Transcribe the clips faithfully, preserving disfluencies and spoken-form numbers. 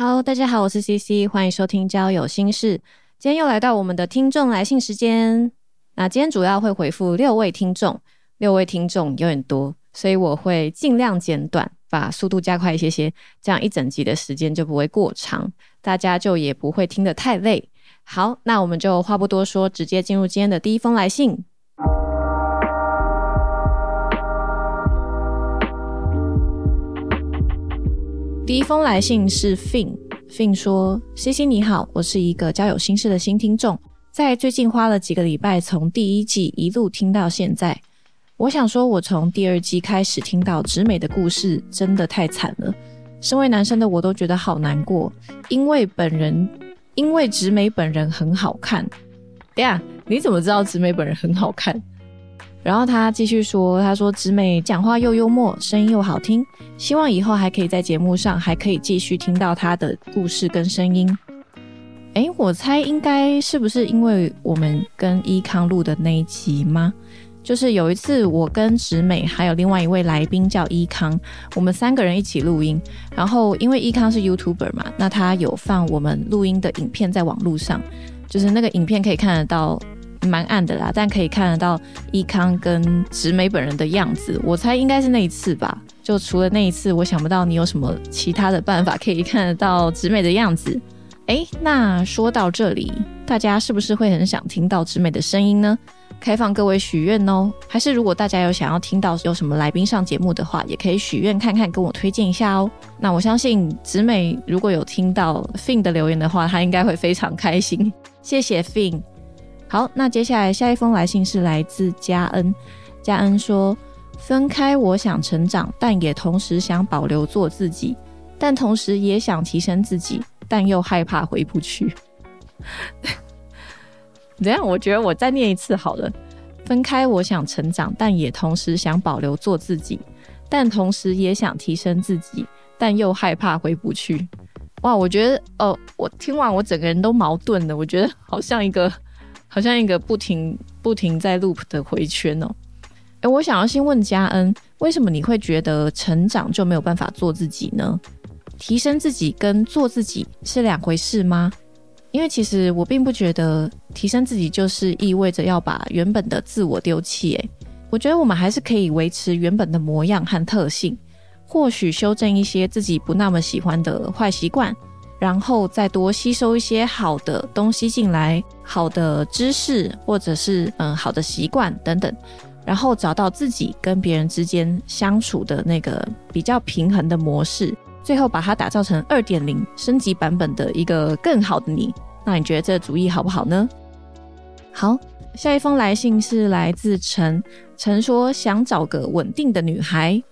Hello， 大家好，我是 C C， 欢迎收听交友心事。今天又来到我们的听众来信时间。那今天主要会回复六位听众，六位听众有点多，所以我会尽量简短，把速度加快一些些，这样一整集的时间就不会过长，大家就也不会听得太累。好，那我们就话不多说，直接进入今天的第一封来信。第一封来信是 Finn， Finn 说 ：“C C 你好，我是一个交友心事的新听众，在最近花了几个礼拜从第一季一路听到现在。我想说，我从第二季开始听到直美的故事，真的太惨了。身为男生的我都觉得好难过，因为本人，因为直美本人很好看。等一下，你怎么知道直美本人很好看？”然后他继续说，他说直美讲话又幽默，声音又好听，希望以后还可以在节目上还可以继续听到他的故事跟声音。诶，我猜应该是不是因为我们跟伊康录的那一集吗？就是有一次我跟直美还有另外一位来宾叫伊康，我们三个人一起录音，然后因为伊康是 YouTuber 嘛，那他有放我们录音的影片在网络上，就是那个影片可以看得到蛮暗的啦，但可以看得到伊康跟直美本人的样子，我猜应该是那一次吧。就除了那一次，我想不到你有什么其他的办法可以看得到直美的样子。诶，那说到这里，大家是不是会很想听到直美的声音呢？开放各位许愿哦，还是如果大家有想要听到有什么来宾上节目的话，也可以许愿看看，跟我推荐一下哦。那我相信直美如果有听到 Finn 的留言的话，她应该会非常开心。谢谢 Finn。好，那接下来下一封来信是来自嘉恩。嘉恩说，分开我想成长，但也同时想保留做自己，但同时也想提升自己，但又害怕回不去。等一下，我觉得我再念一次好了。分开我想成长，但也同时想保留做自己，但同时也想提升自己，但又害怕回不去。哇，我觉得哦，我听完我整个人都矛盾了，我觉得好像一个好像一个不停不停在 loop 的回圈哦。诶，我想要先问嘉恩，为什么你会觉得成长就没有办法做自己呢？提升自己跟做自己是两回事吗？因为其实我并不觉得提升自己就是意味着要把原本的自我丢弃。诶，我觉得我们还是可以维持原本的模样和特性，或许修正一些自己不那么喜欢的坏习惯，然后再多吸收一些好的东西进来，好的知识或者是嗯好的习惯等等，然后找到自己跟别人之间相处的那个比较平衡的模式，最后把它打造成 二点零 升级版本的一个更好的你。那你觉得这主意好不好呢？好，下一封来信是来自陈。陈说想找个稳定的女孩。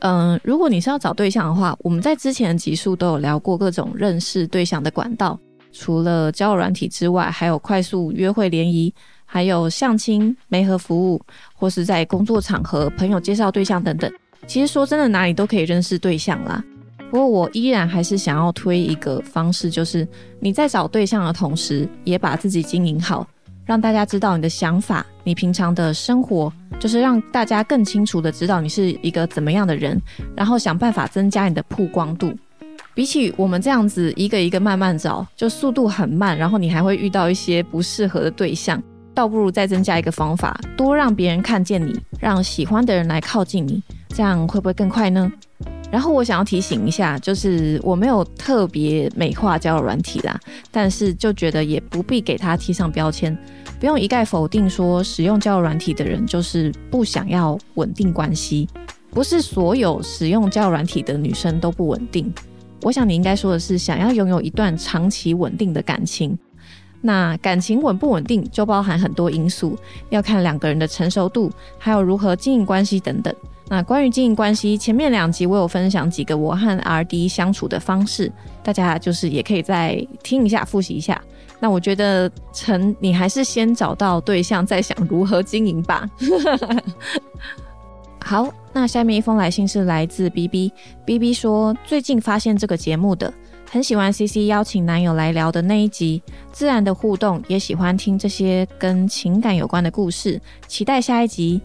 嗯，如果你是要找对象的话，我们在之前的集数都有聊过各种认识对象的管道，除了交友软体之外，还有快速约会联谊，还有相亲、媒合服务，或是在工作场合、朋友介绍对象等等。其实说真的，哪里都可以认识对象啦。不过我依然还是想要推一个方式，就是你在找对象的同时，也把自己经营好，让大家知道你的想法，你平常的生活，就是让大家更清楚的知道你是一个怎么样的人，然后想办法增加你的曝光度。比起我们这样子一个一个慢慢找，就速度很慢，然后你还会遇到一些不适合的对象，倒不如再增加一个方法，多让别人看见你，让喜欢的人来靠近你，这样会不会更快呢？然后我想要提醒一下，就是我没有特别美化交友软体啦，但是就觉得也不必给它贴上标签，不用一概否定说使用交友软体的人就是不想要稳定关系。不是所有使用交友软体的女生都不稳定，我想你应该说的是想要拥有一段长期稳定的感情。那感情稳不稳定就包含很多因素，要看两个人的成熟度，还有如何经营关系等等。那关于经营关系，前面两集我有分享几个我和 R D 相处的方式，大家就是也可以再听一下，复习一下。那我觉得陈，你还是先找到对象再想如何经营吧。好，那下面一封来信是来自 B B。 B B 说最近发现这个节目的，很喜欢 C C 邀请男友来聊的那一集，自然的互动，也喜欢听这些跟情感有关的故事，期待下一集。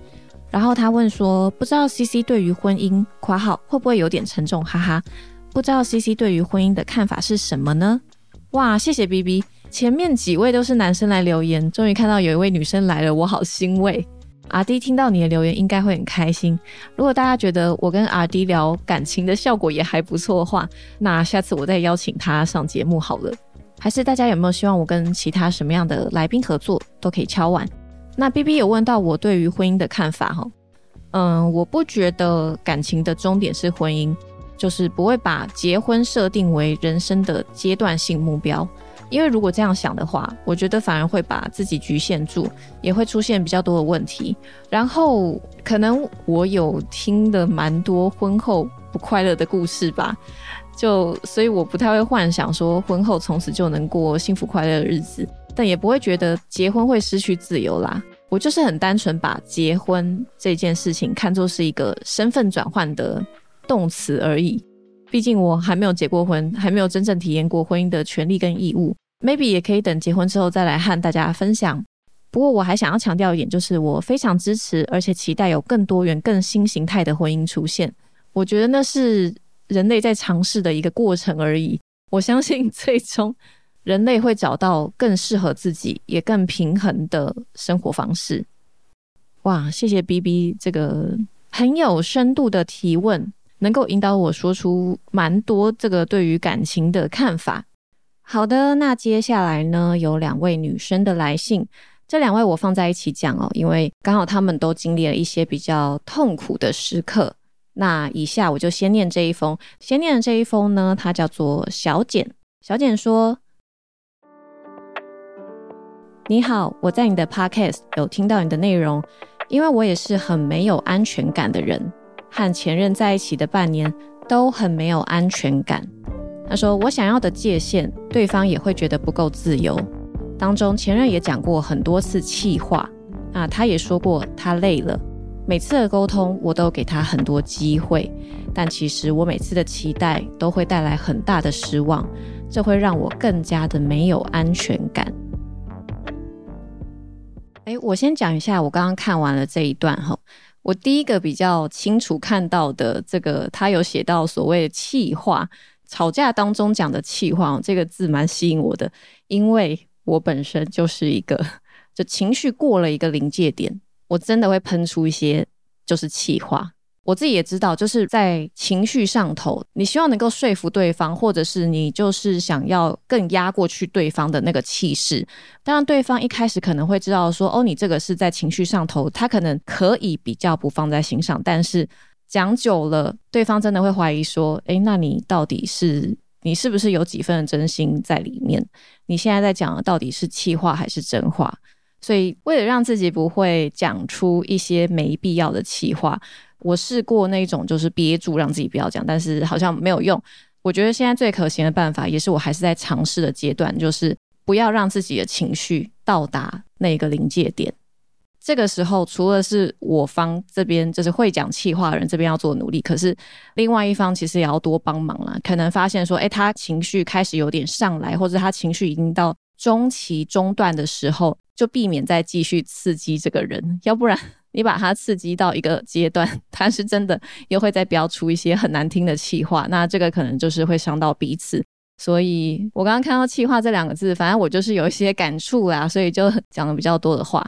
然后他问说，不知道 C C 对于婚姻括号会不会有点沉重，哈哈，不知道 C C 对于婚姻的看法是什么呢？哇，谢谢 B B， 前面几位都是男生来留言，终于看到有一位女生来了，我好欣慰。 R D 听到你的留言应该会很开心，如果大家觉得我跟 R D 聊感情的效果也还不错的话，那下次我再邀请他上节目好了。还是大家有没有希望我跟其他什么样的来宾合作，都可以敲碗。那 B B 有问到我对于婚姻的看法哦，嗯，我不觉得感情的终点是婚姻，就是不会把结婚设定为人生的阶段性目标，因为如果这样想的话，我觉得反而会把自己局限住，也会出现比较多的问题。然后可能我有听的蛮多婚后不快乐的故事吧，就所以我不太会幻想说婚后从此就能过幸福快乐的日子，但也不会觉得结婚会失去自由啦。我就是很单纯把结婚这件事情看作是一个身份转换的动词而已，毕竟我还没有结过婚，还没有真正体验过婚姻的权利跟义务， maybe 也可以等结婚之后再来和大家分享。不过我还想要强调一点，就是我非常支持而且期待有更多元更新形态的婚姻出现，我觉得那是人类在尝试的一个过程而已，我相信最终人类会找到更适合自己也更平衡的生活方式。哇，谢谢 B B 这个很有深度的提问，能够引导我说出蛮多这个对于感情的看法。好的，那接下来呢，有两位女生的来信，这两位我放在一起讲哦，因为刚好他们都经历了一些比较痛苦的时刻。那以下我就先念这一封，先念这一封呢，它叫做小简。小简说：你好，我在你的 podcast 有听到你的内容，因为我也是很没有安全感的人，和前任在一起的半年都很没有安全感。他说我想要的界限，对方也会觉得不够自由。当中前任也讲过很多次气话，那他也说过他累了，每次的沟通我都给他很多机会，但其实我每次的期待都会带来很大的失望，这会让我更加的没有安全感。诶，我先讲一下我刚刚看完了这一段吼，我第一个比较清楚看到的这个，他有写到所谓气话，吵架当中讲的气话，这个字蛮吸引我的，因为我本身就是一个就情绪过了一个临界点，我真的会喷出一些就是气话。我自己也知道，就是在情绪上头，你希望能够说服对方，或者是你就是想要更压过去对方的那个气势。当然对方一开始可能会知道说，哦，你这个是在情绪上头，他可能可以比较不放在心上，但是讲久了，对方真的会怀疑说，诶，那你到底是你是不是有几分的真心在里面，你现在在讲的到底是气话还是真话。所以为了让自己不会讲出一些没必要的气话，我试过那种就是憋住让自己不要讲，但是好像没有用。我觉得现在最可行的办法，也是我还是在尝试的阶段，就是不要让自己的情绪到达那个临界点。这个时候除了是我方这边就是会讲气话的人这边要做努力，可是另外一方其实也要多帮忙啦。可能发现说，诶，他情绪开始有点上来，或者他情绪已经到中期中断的时候，就避免再继续刺激这个人，要不然你把他刺激到一个阶段，他是真的又会再飙出一些很难听的气话，那这个可能就是会伤到彼此。所以我刚刚看到气话这两个字，反正我就是有一些感触啦，所以就讲了比较多的话。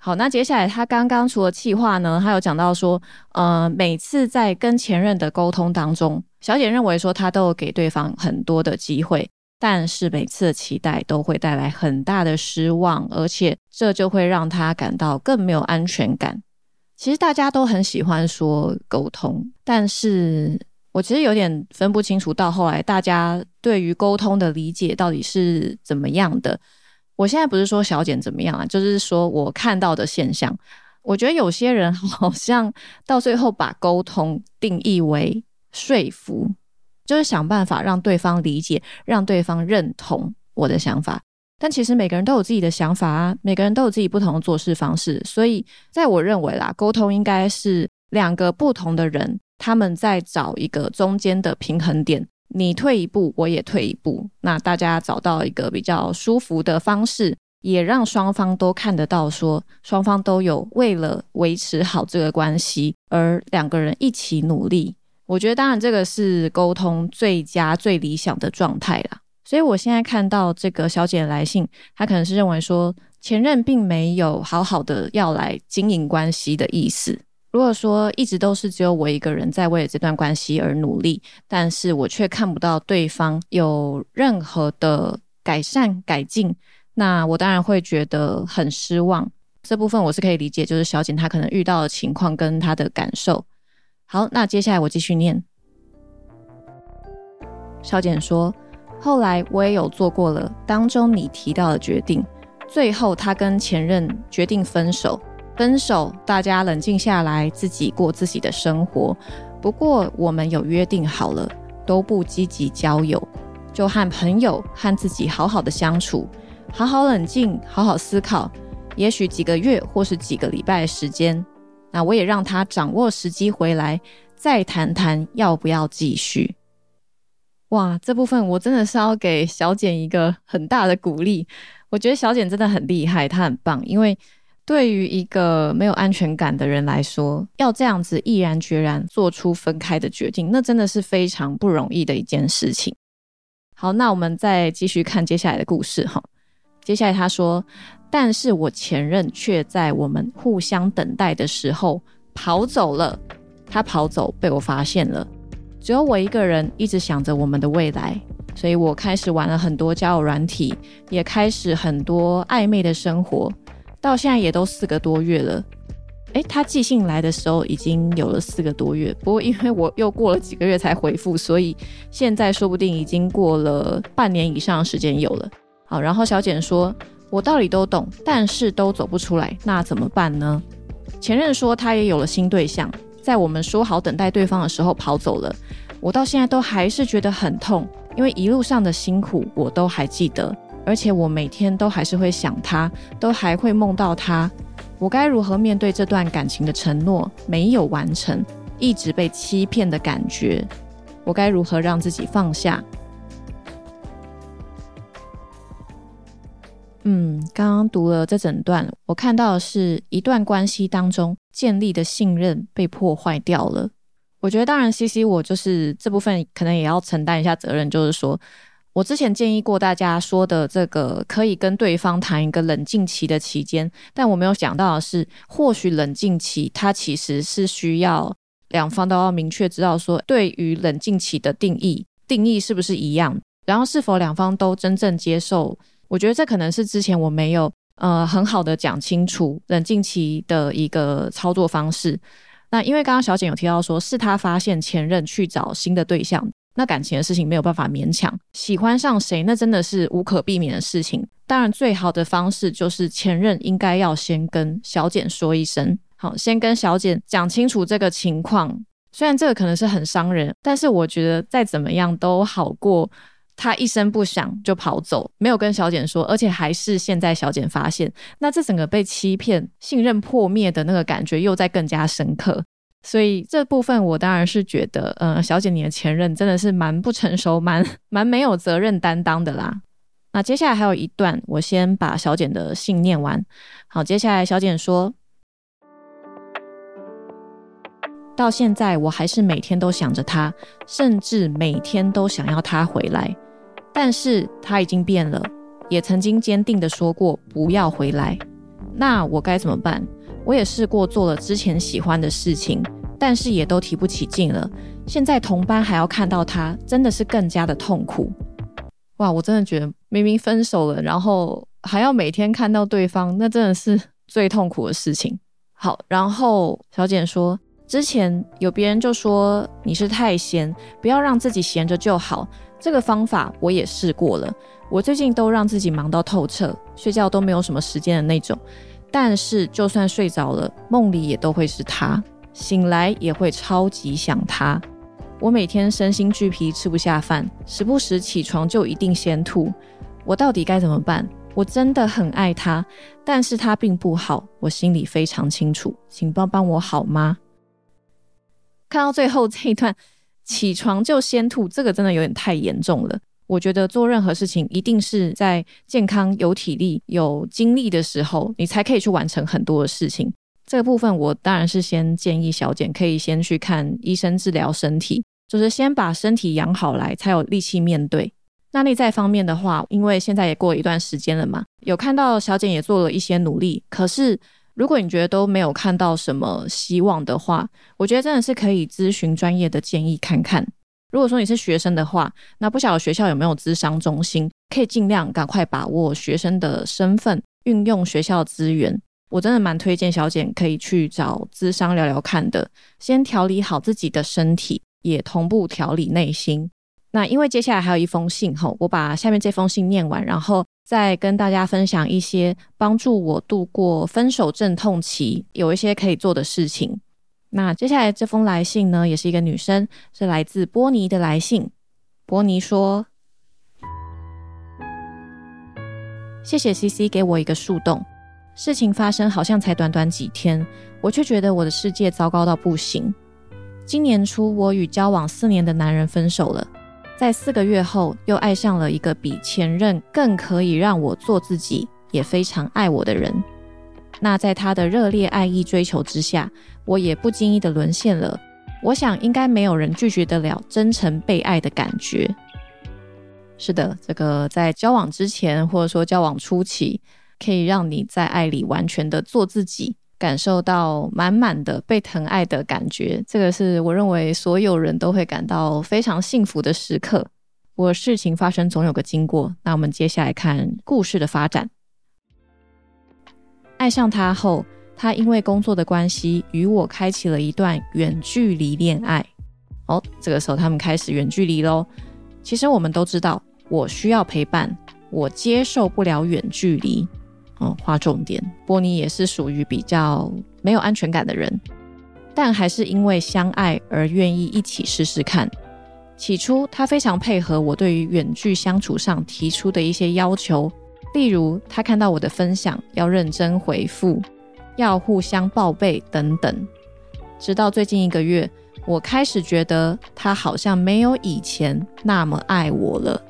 好，那接下来他刚刚除了气话呢，他有讲到说呃，每次在跟前任的沟通当中，小姐认为说他都有给对方很多的机会，但是每次的期待都会带来很大的失望，而且这就会让他感到更没有安全感。其实大家都很喜欢说沟通，但是我其实有点分不清楚到后来大家对于沟通的理解到底是怎么样的。我现在不是说小简怎么样啊，就是说我看到的现象，我觉得有些人好像到最后把沟通定义为说服，就是想办法让对方理解，让对方认同我的想法。但其实每个人都有自己的想法啊，每个人都有自己不同的做事方式，所以在我认为啦，沟通应该是两个不同的人，他们在找一个中间的平衡点，你退一步我也退一步，那大家找到一个比较舒服的方式，也让双方都看得到说双方都有为了维持好这个关系而两个人一起努力。我觉得当然这个是沟通最佳最理想的状态啦。所以我现在看到这个小姐的来信，她可能是认为说前任并没有好好的要来经营关系的意思。如果说一直都是只有我一个人在为了这段关系而努力，但是我却看不到对方有任何的改善改进，那我当然会觉得很失望。这部分我是可以理解，就是小姐她可能遇到的情况跟她的感受。好，那接下来我继续念。小姐说，后来我也有做过了当中你提到的决定，最后她跟前任决定分手，分手大家冷静下来自己过自己的生活，不过我们有约定好了都不积极交友，就和朋友和自己好好的相处，好好冷静，好好思考，也许几个月或是几个礼拜的时间，那我也让他掌握时机回来再谈谈要不要继续。哇，这部分我真的是要给小简一个很大的鼓励。我觉得小简真的很厉害，她很棒，因为对于一个没有安全感的人来说，要这样子毅然决然做出分开的决定，那真的是非常不容易的一件事情。好，那我们再继续看接下来的故事哈。接下来他说，但是我前任却在我们互相等待的时候跑走了，他跑走被我发现了，只有我一个人一直想着我们的未来，所以我开始玩了很多交友软体，也开始很多暧昧的生活，到现在也都四个多月了。诶，他寄信来的时候已经有了四个多月，不过因为我又过了几个月才回复，所以现在说不定已经过了半年以上的时间有了。好，然后小简说，我道理都懂，但是都走不出来，那怎么办呢？前任说他也有了新对象，在我们说好等待对方的时候跑走了，我到现在都还是觉得很痛，因为一路上的辛苦我都还记得，而且我每天都还是会想他，都还会梦到他。我该如何面对这段感情的承诺没有完成，一直被欺骗的感觉？我该如何让自己放下？嗯，刚刚读了这整段，我看到的是一段关系当中建立的信任被破坏掉了。我觉得当然 C C 我就是这部分可能也要承担一下责任，就是说我之前建议过大家说的这个可以跟对方谈一个冷静期的期间，但我没有想到的是，或许冷静期它其实是需要两方都要明确知道说对于冷静期的定义定义是不是一样，然后是否两方都真正接受。我觉得这可能是之前我没有呃很好的讲清楚冷静期的一个操作方式。那因为刚刚小简有提到说是他发现前任去找新的对象，那感情的事情没有办法勉强，喜欢上谁那真的是无可避免的事情。当然最好的方式就是前任应该要先跟小简说一声，好，先跟小简讲清楚这个情况，虽然这个可能是很伤人，但是我觉得再怎么样都好过他一声不响就跑走，没有跟小简说，而且还是现在小简发现，那这整个被欺骗信任破灭的那个感觉又再更加深刻。所以这部分我当然是觉得呃，小简你的前任真的是蛮不成熟，蛮蛮没有责任担当的啦。那接下来还有一段，我先把小简的信念完。好，接下来小简说，到现在我还是每天都想着他，甚至每天都想要他回来，但是他已经变了，也曾经坚定的说过不要回来。那我该怎么办？我也试过做了之前喜欢的事情，但是也都提不起劲了，现在同班还要看到他，真的是更加的痛苦。哇，我真的觉得明明分手了，然后还要每天看到对方，那真的是最痛苦的事情。好，然后小简说，之前有别人就说你是太闲，不要让自己闲着就好，这个方法我也试过了，我最近都让自己忙到透彻，睡觉都没有什么时间的那种，但是就算睡着了，梦里也都会是他，醒来也会超级想他。我每天身心俱疲，吃不下饭，时不时起床就一定先吐，我到底该怎么办？我真的很爱他，但是他并不好，我心里非常清楚，请帮帮我好吗？看到最后这一段，起床就先吐，这个真的有点太严重了。我觉得做任何事情一定是在健康、有体力、有精力的时候，你才可以去完成很多的事情。这个部分我当然是先建议小简可以先去看医生治疗身体，就是先把身体养好来才有力气面对。那内在方面的话，因为现在也过了一段时间了嘛，有看到小简也做了一些努力，可是如果你觉得都没有看到什么希望的话，我觉得真的是可以咨询专业的建议看看。如果说你是学生的话，那不晓得学校有没有咨商中心，可以尽量赶快把握学生的身份，运用学校资源。我真的蛮推荐小简可以去找咨商聊聊看的，先调理好自己的身体，也同步调理内心。那因为接下来还有一封信吼，我把下面这封信念完，然后再跟大家分享一些帮助我度过分手阵痛期有一些可以做的事情。那接下来这封来信呢，也是一个女生，是来自波尼的来信。波尼说：谢谢 C C 给我一个树洞，事情发生好像才短短几天，我却觉得我的世界糟糕到不行。今年初我与交往四年的男人分手了，在四个月后又爱上了一个比前任更可以让我做自己也非常爱我的人。那在他的热烈爱意追求之下，我也不经意的沦陷了。我想应该没有人拒绝得了真诚被爱的感觉。是的，这个在交往之前或者说交往初期，可以让你在爱里完全的做自己，感受到满满的被疼爱的感觉，这个是我认为所有人都会感到非常幸福的时刻。我事情发生总有个经过，那我们接下来看故事的发展。爱上他后，他因为工作的关系与我开启了一段远距离恋爱。哦，这个时候他们开始远距离咯。其实我们都知道，我需要陪伴，我接受不了远距离。哦，划重点，波尼也是属于比较没有安全感的人，但还是因为相爱而愿意一起试试看。起初他非常配合我对于远距相处上提出的一些要求，例如他看到我的分享要认真回复，要互相报备等等。直到最近一个月，我开始觉得他好像没有以前那么爱我了。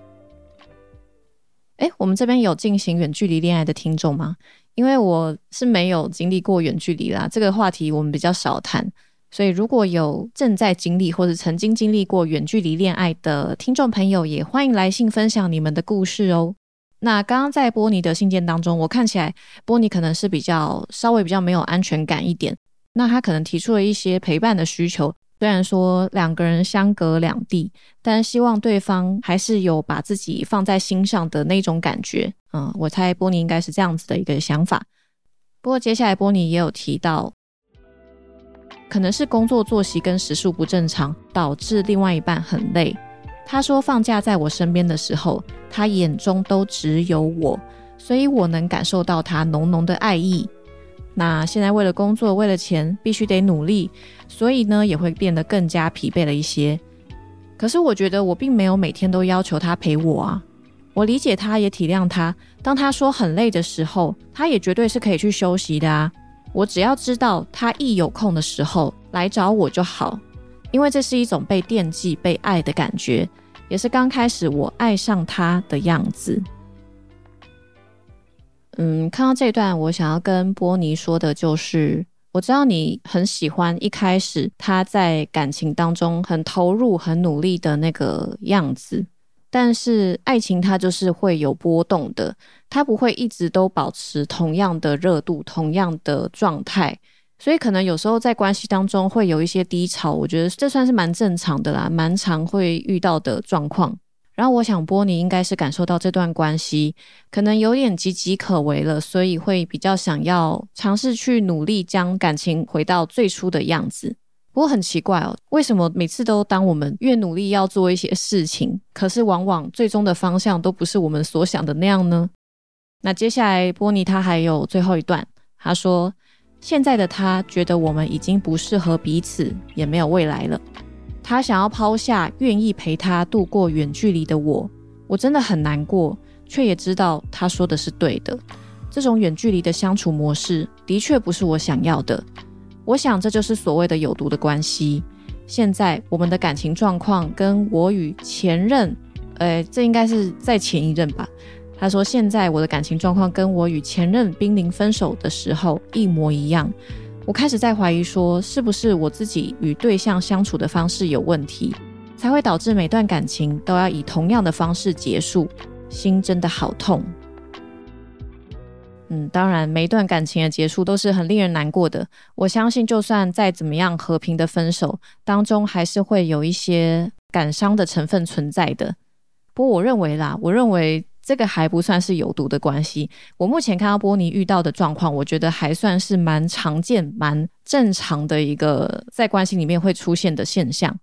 诶，我们这边有进行远距离恋爱的听众吗？因为我是没有经历过远距离啦，这个话题我们比较少谈，所以如果有正在经历或者曾经经历过远距离恋爱的听众朋友，也欢迎来信分享你们的故事哦。那刚刚在波尼的信件当中，我看起来波尼可能是比较稍微比较没有安全感一点，那他可能提出了一些陪伴的需求，虽然说两个人相隔两地，但希望对方还是有把自己放在心上的那种感觉。嗯，我猜波尼应该是这样子的一个想法。不过接下来波尼也有提到，可能是工作作息跟时数不正常，导致另外一半很累。他说放假在我身边的时候，他眼中都只有我，所以我能感受到他浓浓的爱意。那现在为了工作为了钱必须得努力，所以呢也会变得更加疲惫了一些。可是我觉得我并没有每天都要求他陪我啊，我理解他也体谅他，当他说很累的时候，他也绝对是可以去休息的啊。我只要知道他一有空的时候来找我就好，因为这是一种被惦记被爱的感觉，也是刚开始我爱上他的样子。嗯，看到这段，我想要跟波尼说的就是，我知道你很喜欢一开始他在感情当中很投入、很努力的那个样子，但是爱情它就是会有波动的，它不会一直都保持同样的热度、同样的状态，所以可能有时候在关系当中会有一些低潮，我觉得这算是蛮正常的啦，蛮常会遇到的状况。然后我想波尼应该是感受到这段关系可能有点岌岌可危了，所以会比较想要尝试去努力将感情回到最初的样子。不过很奇怪哦，为什么每次都当我们越努力要做一些事情，可是往往最终的方向都不是我们所想的那样呢？那接下来波尼他还有最后一段，他说现在的他觉得我们已经不适合彼此，也没有未来了。他想要抛下愿意陪他度过远距离的我，我真的很难过，却也知道他说的是对的。这种远距离的相处模式的确不是我想要的。我想这就是所谓的有毒的关系。现在我们的感情状况跟我与前任，呃，这应该是在前一任吧。他说现在我的感情状况跟我与前任濒临分手的时候一模一样。我开始在怀疑说，是不是我自己与对象相处的方式有问题，才会导致每段感情都要以同样的方式结束，心真的好痛。嗯，当然每一段感情的结束都是很令人难过的，我相信就算再怎么样和平的分手，当中还是会有一些感伤的成分存在的。不过我认为啦，我认为这个还不算是有毒的关系。我目前看到波妮遇到的状况，我觉得还算是蛮常见蛮正常的一个在关系里面会出现的现象。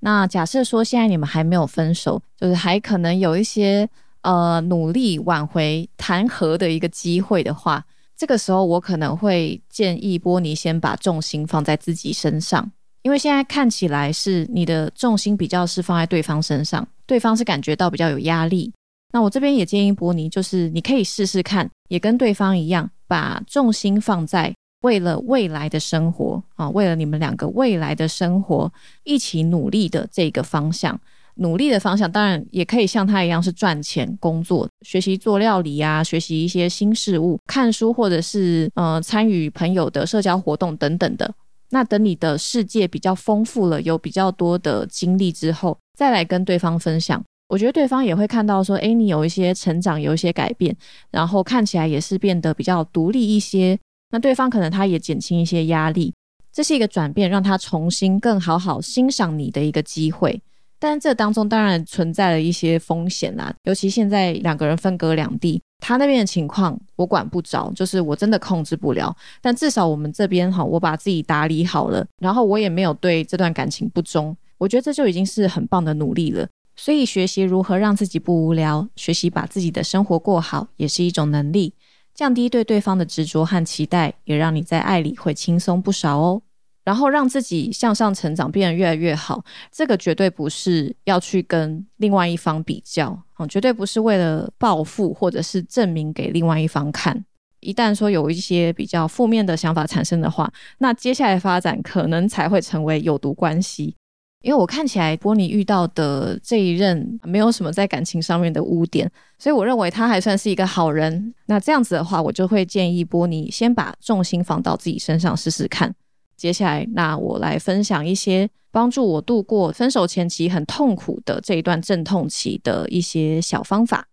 那假设说现在你们还没有分手，就是还可能有一些呃努力挽回谈和的一个机会的话，这个时候我可能会建议波妮先把重心放在自己身上，因为现在看起来是你的重心比较是放在对方身上，对方是感觉到比较有压力。那我这边也建议波妮，就是你可以试试看，也跟对方一样把重心放在为了未来的生活、啊、为了你们两个未来的生活一起努力的这个方向。努力的方向当然也可以像他一样是赚钱工作，学习做料理啊，学习一些新事物，看书，或者是呃参与朋友的社交活动等等的。那等你的世界比较丰富了，有比较多的经历之后，再来跟对方分享，我觉得对方也会看到说，诶，你有一些成长，有一些改变，然后看起来也是变得比较独立一些，那对方可能他也减轻一些压力，这是一个转变，让他重新更好好欣赏你的一个机会。但这当中当然存在了一些风险啦，尤其现在两个人分隔两地，他那边的情况我管不着，就是我真的控制不了，但至少我们这边我把自己打理好了，然后我也没有对这段感情不忠，我觉得这就已经是很棒的努力了。所以学习如何让自己不无聊，学习把自己的生活过好，也是一种能力。降低对对方的执着和期待，也让你在爱里会轻松不少哦。然后让自己向上成长，变得越来越好，这个绝对不是要去跟另外一方比较、嗯、绝对不是为了报复或者是证明给另外一方看。一旦说有一些比较负面的想法产生的话，那接下来发展可能才会成为有毒关系。因为我看起来波妮遇到的这一任没有什么在感情上面的污点，所以我认为他还算是一个好人。那这样子的话，我就会建议波妮先把重心放到自己身上试试看。接下来，那我来分享一些帮助我度过分手前期很痛苦的这一段阵痛期的一些小方法。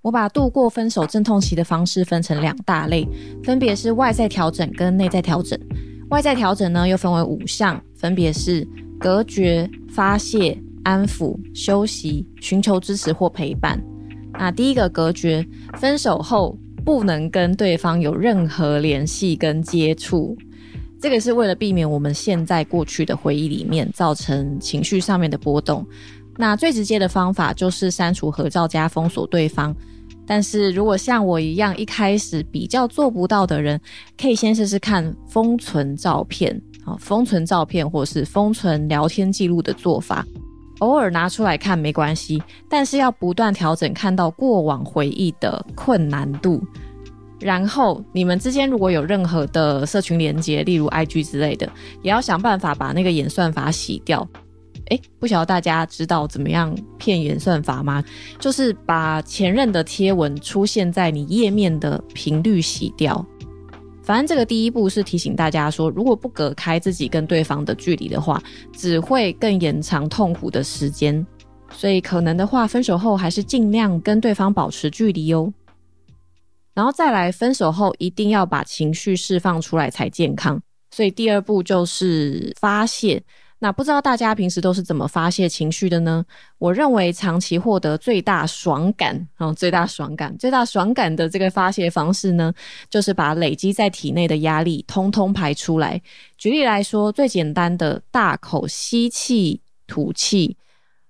我把度过分手阵痛期的方式分成两大类，分别是外在调整跟内在调整。外在调整呢又分为五项，分别是隔绝、发泄、安抚、休息、寻求支持或陪伴。那第一个隔绝，分手后不能跟对方有任何联系跟接触，这个是为了避免我们陷在过去的回忆里面，造成情绪上面的波动。那最直接的方法就是删除合照加封锁对方，但是如果像我一样一开始比较做不到的人，可以先试试看封存照片、哦、封存照片或是封存聊天记录的做法，偶尔拿出来看没关系，但是要不断调整看到过往回忆的困难度。然后你们之间如果有任何的社群连结，例如 I G 之类的，也要想办法把那个演算法洗掉。诶，不晓得大家知道怎么样骗演算法吗？就是把前任的贴文出现在你页面的频率洗掉。反正这个第一步是提醒大家说，如果不隔开自己跟对方的距离的话，只会更延长痛苦的时间，所以可能的话分手后还是尽量跟对方保持距离哦。然后再来，分手后一定要把情绪释放出来才健康，所以第二步就是发泄。那不知道大家平时都是怎么发泄情绪的呢？我认为长期获得最大爽感、哦、最大爽感最大爽感的这个发泄方式呢，就是把累积在体内的压力通通排出来。举例来说，最简单的大口吸气吐气，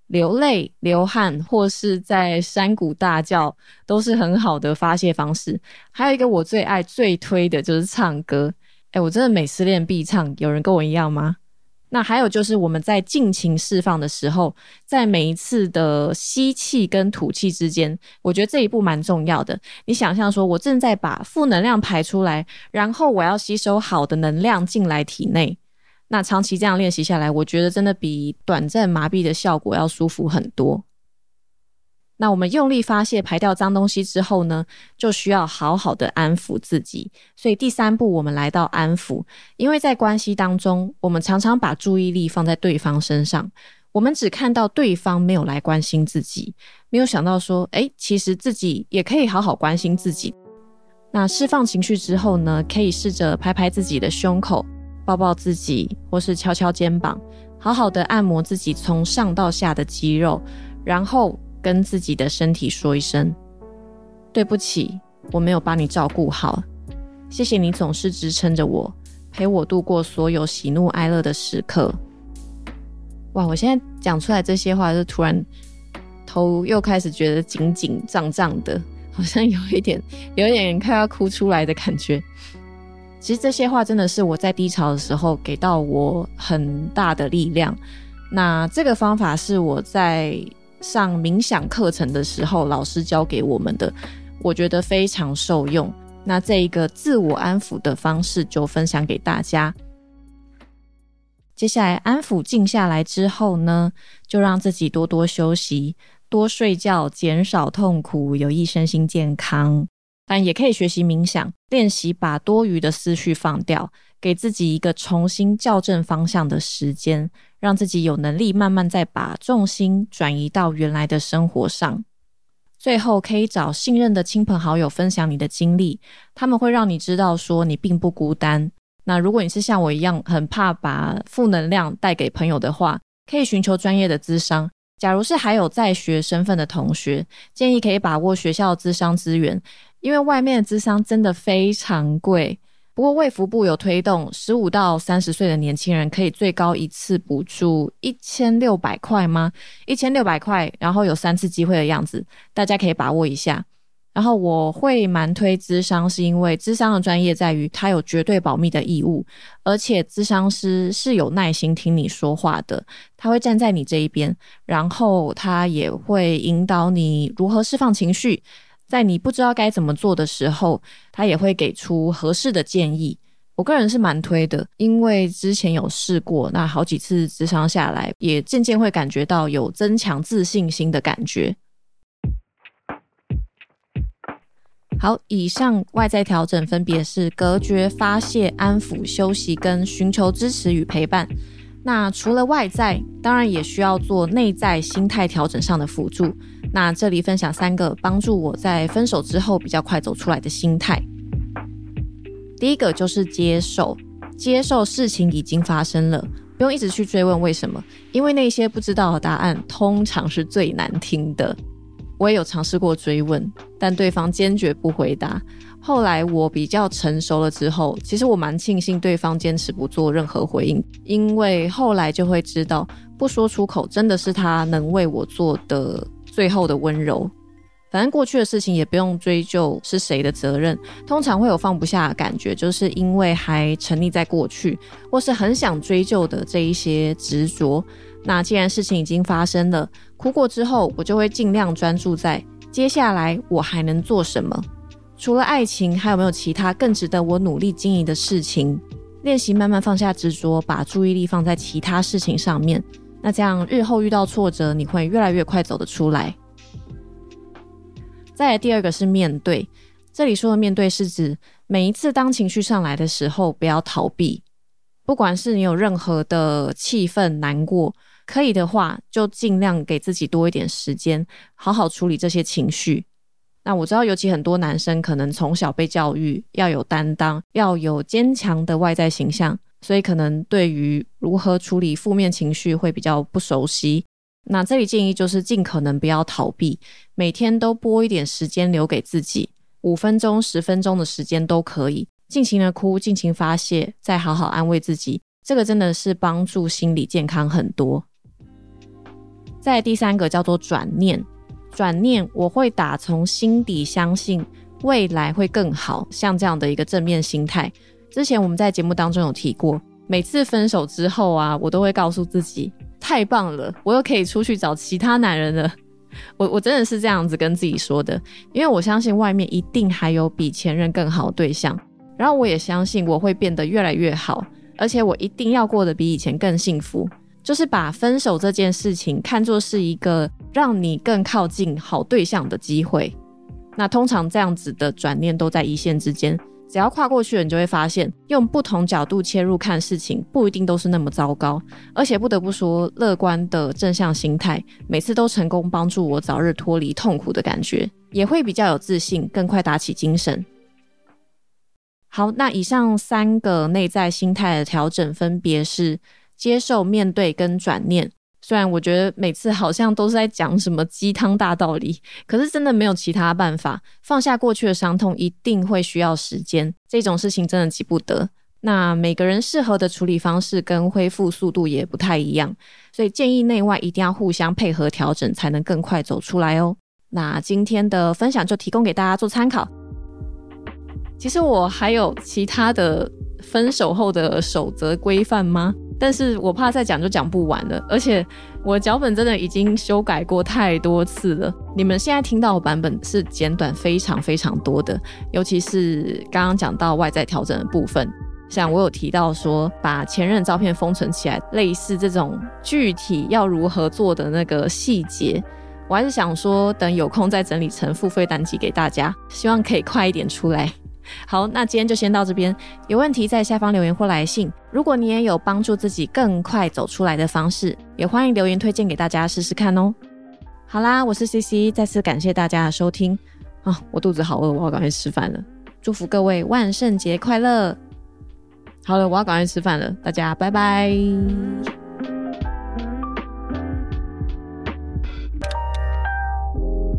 流泪流汗，或是在山谷大叫，都是很好的发泄方式。还有一个我最爱最推的就是唱歌。诶，我真的每失恋必唱，有人跟我一样吗？那还有就是我们在尽情释放的时候，在每一次的吸气跟吐气之间，我觉得这一步蛮重要的。你想象说，我正在把负能量排出来，然后我要吸收好的能量进来体内。那长期这样练习下来，我觉得真的比短暂麻痹的效果要舒服很多。那我们用力发泄排掉脏东西之后呢，就需要好好的安抚自己。所以第三步我们来到安抚，因为在关系当中我们常常把注意力放在对方身上，我们只看到对方没有来关心自己，没有想到说诶，其实自己也可以好好关心自己。那释放情绪之后呢，可以试着拍拍自己的胸口，抱抱自己，或是敲敲肩膀，好好的按摩自己从上到下的肌肉，然后跟自己的身体说一声，对不起，我没有把你照顾好，谢谢你总是支撑着我，陪我度过所有喜怒哀乐的时刻。哇，我现在讲出来这些话，就突然头又开始觉得紧紧胀胀的，好像有一点有一点快要哭出来的感觉。其实这些话真的是我在低潮的时候给到我很大的力量。那这个方法是我在上冥想课程的时候老师教给我们的，我觉得非常受用。那这一个自我安抚的方式就分享给大家。接下来安抚静下来之后呢，就让自己多多休息，多睡觉，减少痛苦，有益身心健康。但也可以学习冥想，练习把多余的思绪放掉，给自己一个重新校正方向的时间，让自己有能力慢慢再把重心转移到原来的生活上。最后可以找信任的亲朋好友分享你的经历，他们会让你知道说你并不孤单。那如果你是像我一样很怕把负能量带给朋友的话，可以寻求专业的咨商。假如是还有在学身份的同学，建议可以把握学校咨商资源，因为外面的咨商真的非常贵。不过卫福部有推动十五到三十岁的年轻人可以最高一次补助一千六百块吗？一千六百块，然后有三次机会的样子，大家可以把握一下。然后我会蛮推咨商，是因为咨商的专业在于它有绝对保密的义务，而且咨商师是有耐心听你说话的，他会站在你这一边，然后他也会引导你如何释放情绪，在你不知道该怎么做的时候，他也会给出合适的建议。我个人是蛮推的，因为之前有试过，那好几次咨商下来，也渐渐会感觉到有增强自信心的感觉。好，以上外在调整分别是隔绝、发泄、安抚、休息跟寻求支持与陪伴。那除了外在，当然也需要做内在心态调整上的辅助。那这里分享三个帮助我在分手之后比较快走出来的心态。第一个就是接受，接受事情已经发生了，不用一直去追问为什么，因为那些不知道的答案通常是最难听的。我也有尝试过追问，但对方坚决不回答。后来我比较成熟了之后，其实我蛮庆幸对方坚持不做任何回应，因为后来就会知道，不说出口真的是他能为我做的最后的温柔。反正过去的事情也不用追究是谁的责任，通常会有放不下的感觉，就是因为还沉溺在过去，或是很想追究的这一些执着。那既然事情已经发生了，哭过之后我就会尽量专注在接下来我还能做什么，除了爱情还有没有其他更值得我努力经营的事情。练习慢慢放下执着，把注意力放在其他事情上面，那这样日后遇到挫折你会越来越快走得出来。再来第二个是面对，这里说的面对是指每一次当情绪上来的时候不要逃避，不管是你有任何的气愤难过，可以的话就尽量给自己多一点时间好好处理这些情绪。那我知道尤其很多男生可能从小被教育要有担当，要有坚强的外在形象，所以可能对于如何处理负面情绪会比较不熟悉。那这里建议就是尽可能不要逃避，每天都拨一点时间留给自己，五分钟十分钟的时间都可以，尽情的哭，尽情发泄，再好好安慰自己，这个真的是帮助心理健康很多。再第三个叫做转念，转念我会打从心底相信未来会更好，像这样的一个正面心态。之前我们在节目当中有提过，每次分手之后啊，我都会告诉自己太棒了，我又可以出去找其他男人了。我我真的是这样子跟自己说的，因为我相信外面一定还有比前任更好的对象，然后我也相信我会变得越来越好，而且我一定要过得比以前更幸福。就是把分手这件事情看作是一个让你更靠近好对象的机会。那通常这样子的转念都在一线之间，只要跨过去，你就会发现用不同角度切入看事情不一定都是那么糟糕。而且不得不说，乐观的正向心态每次都成功帮助我早日脱离痛苦的感觉，也会比较有自信，更快打起精神。好，那以上三个内在心态的调整分别是接受、面对跟转念。虽然我觉得每次好像都是在讲什么鸡汤大道理，可是真的没有其他办法，放下过去的伤痛一定会需要时间，这种事情真的急不得。那每个人适合的处理方式跟恢复速度也不太一样，所以建议内外一定要互相配合调整，才能更快走出来哦。那今天的分享就提供给大家做参考。其实我还有其他的分手后的守则规范吗？但是我怕再讲就讲不完了，而且我脚本真的已经修改过太多次了。你们现在听到的版本是简短非常非常多的，尤其是刚刚讲到外在调整的部分，像我有提到说把前任照片封存起来，类似这种具体要如何做的那个细节，我还是想说等有空再整理成付费单集给大家，希望可以快一点出来。好，那今天就先到这边，有问题在下方留言或来信。如果你也有帮助自己更快走出来的方式，也欢迎留言推荐给大家试试看哦。好啦，我是 C C， 再次感谢大家的收听啊，我肚子好饿，我要赶快吃饭了。祝福各位万圣节快乐。好了，我要赶快吃饭了，大家拜拜。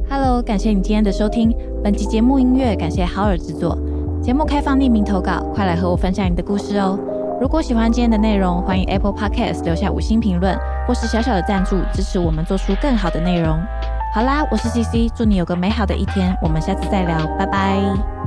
Hello， 感谢你今天的收听，本期节目音乐感谢好耳制作。节目开放匿名投稿，快来和我分享你的故事哦。如果喜欢今天的内容，欢迎 Apple Podcast 留下五星评论，或是小小的赞助支持我们做出更好的内容。好啦，我是 C C， 祝你有个美好的一天，我们下次再聊，拜拜。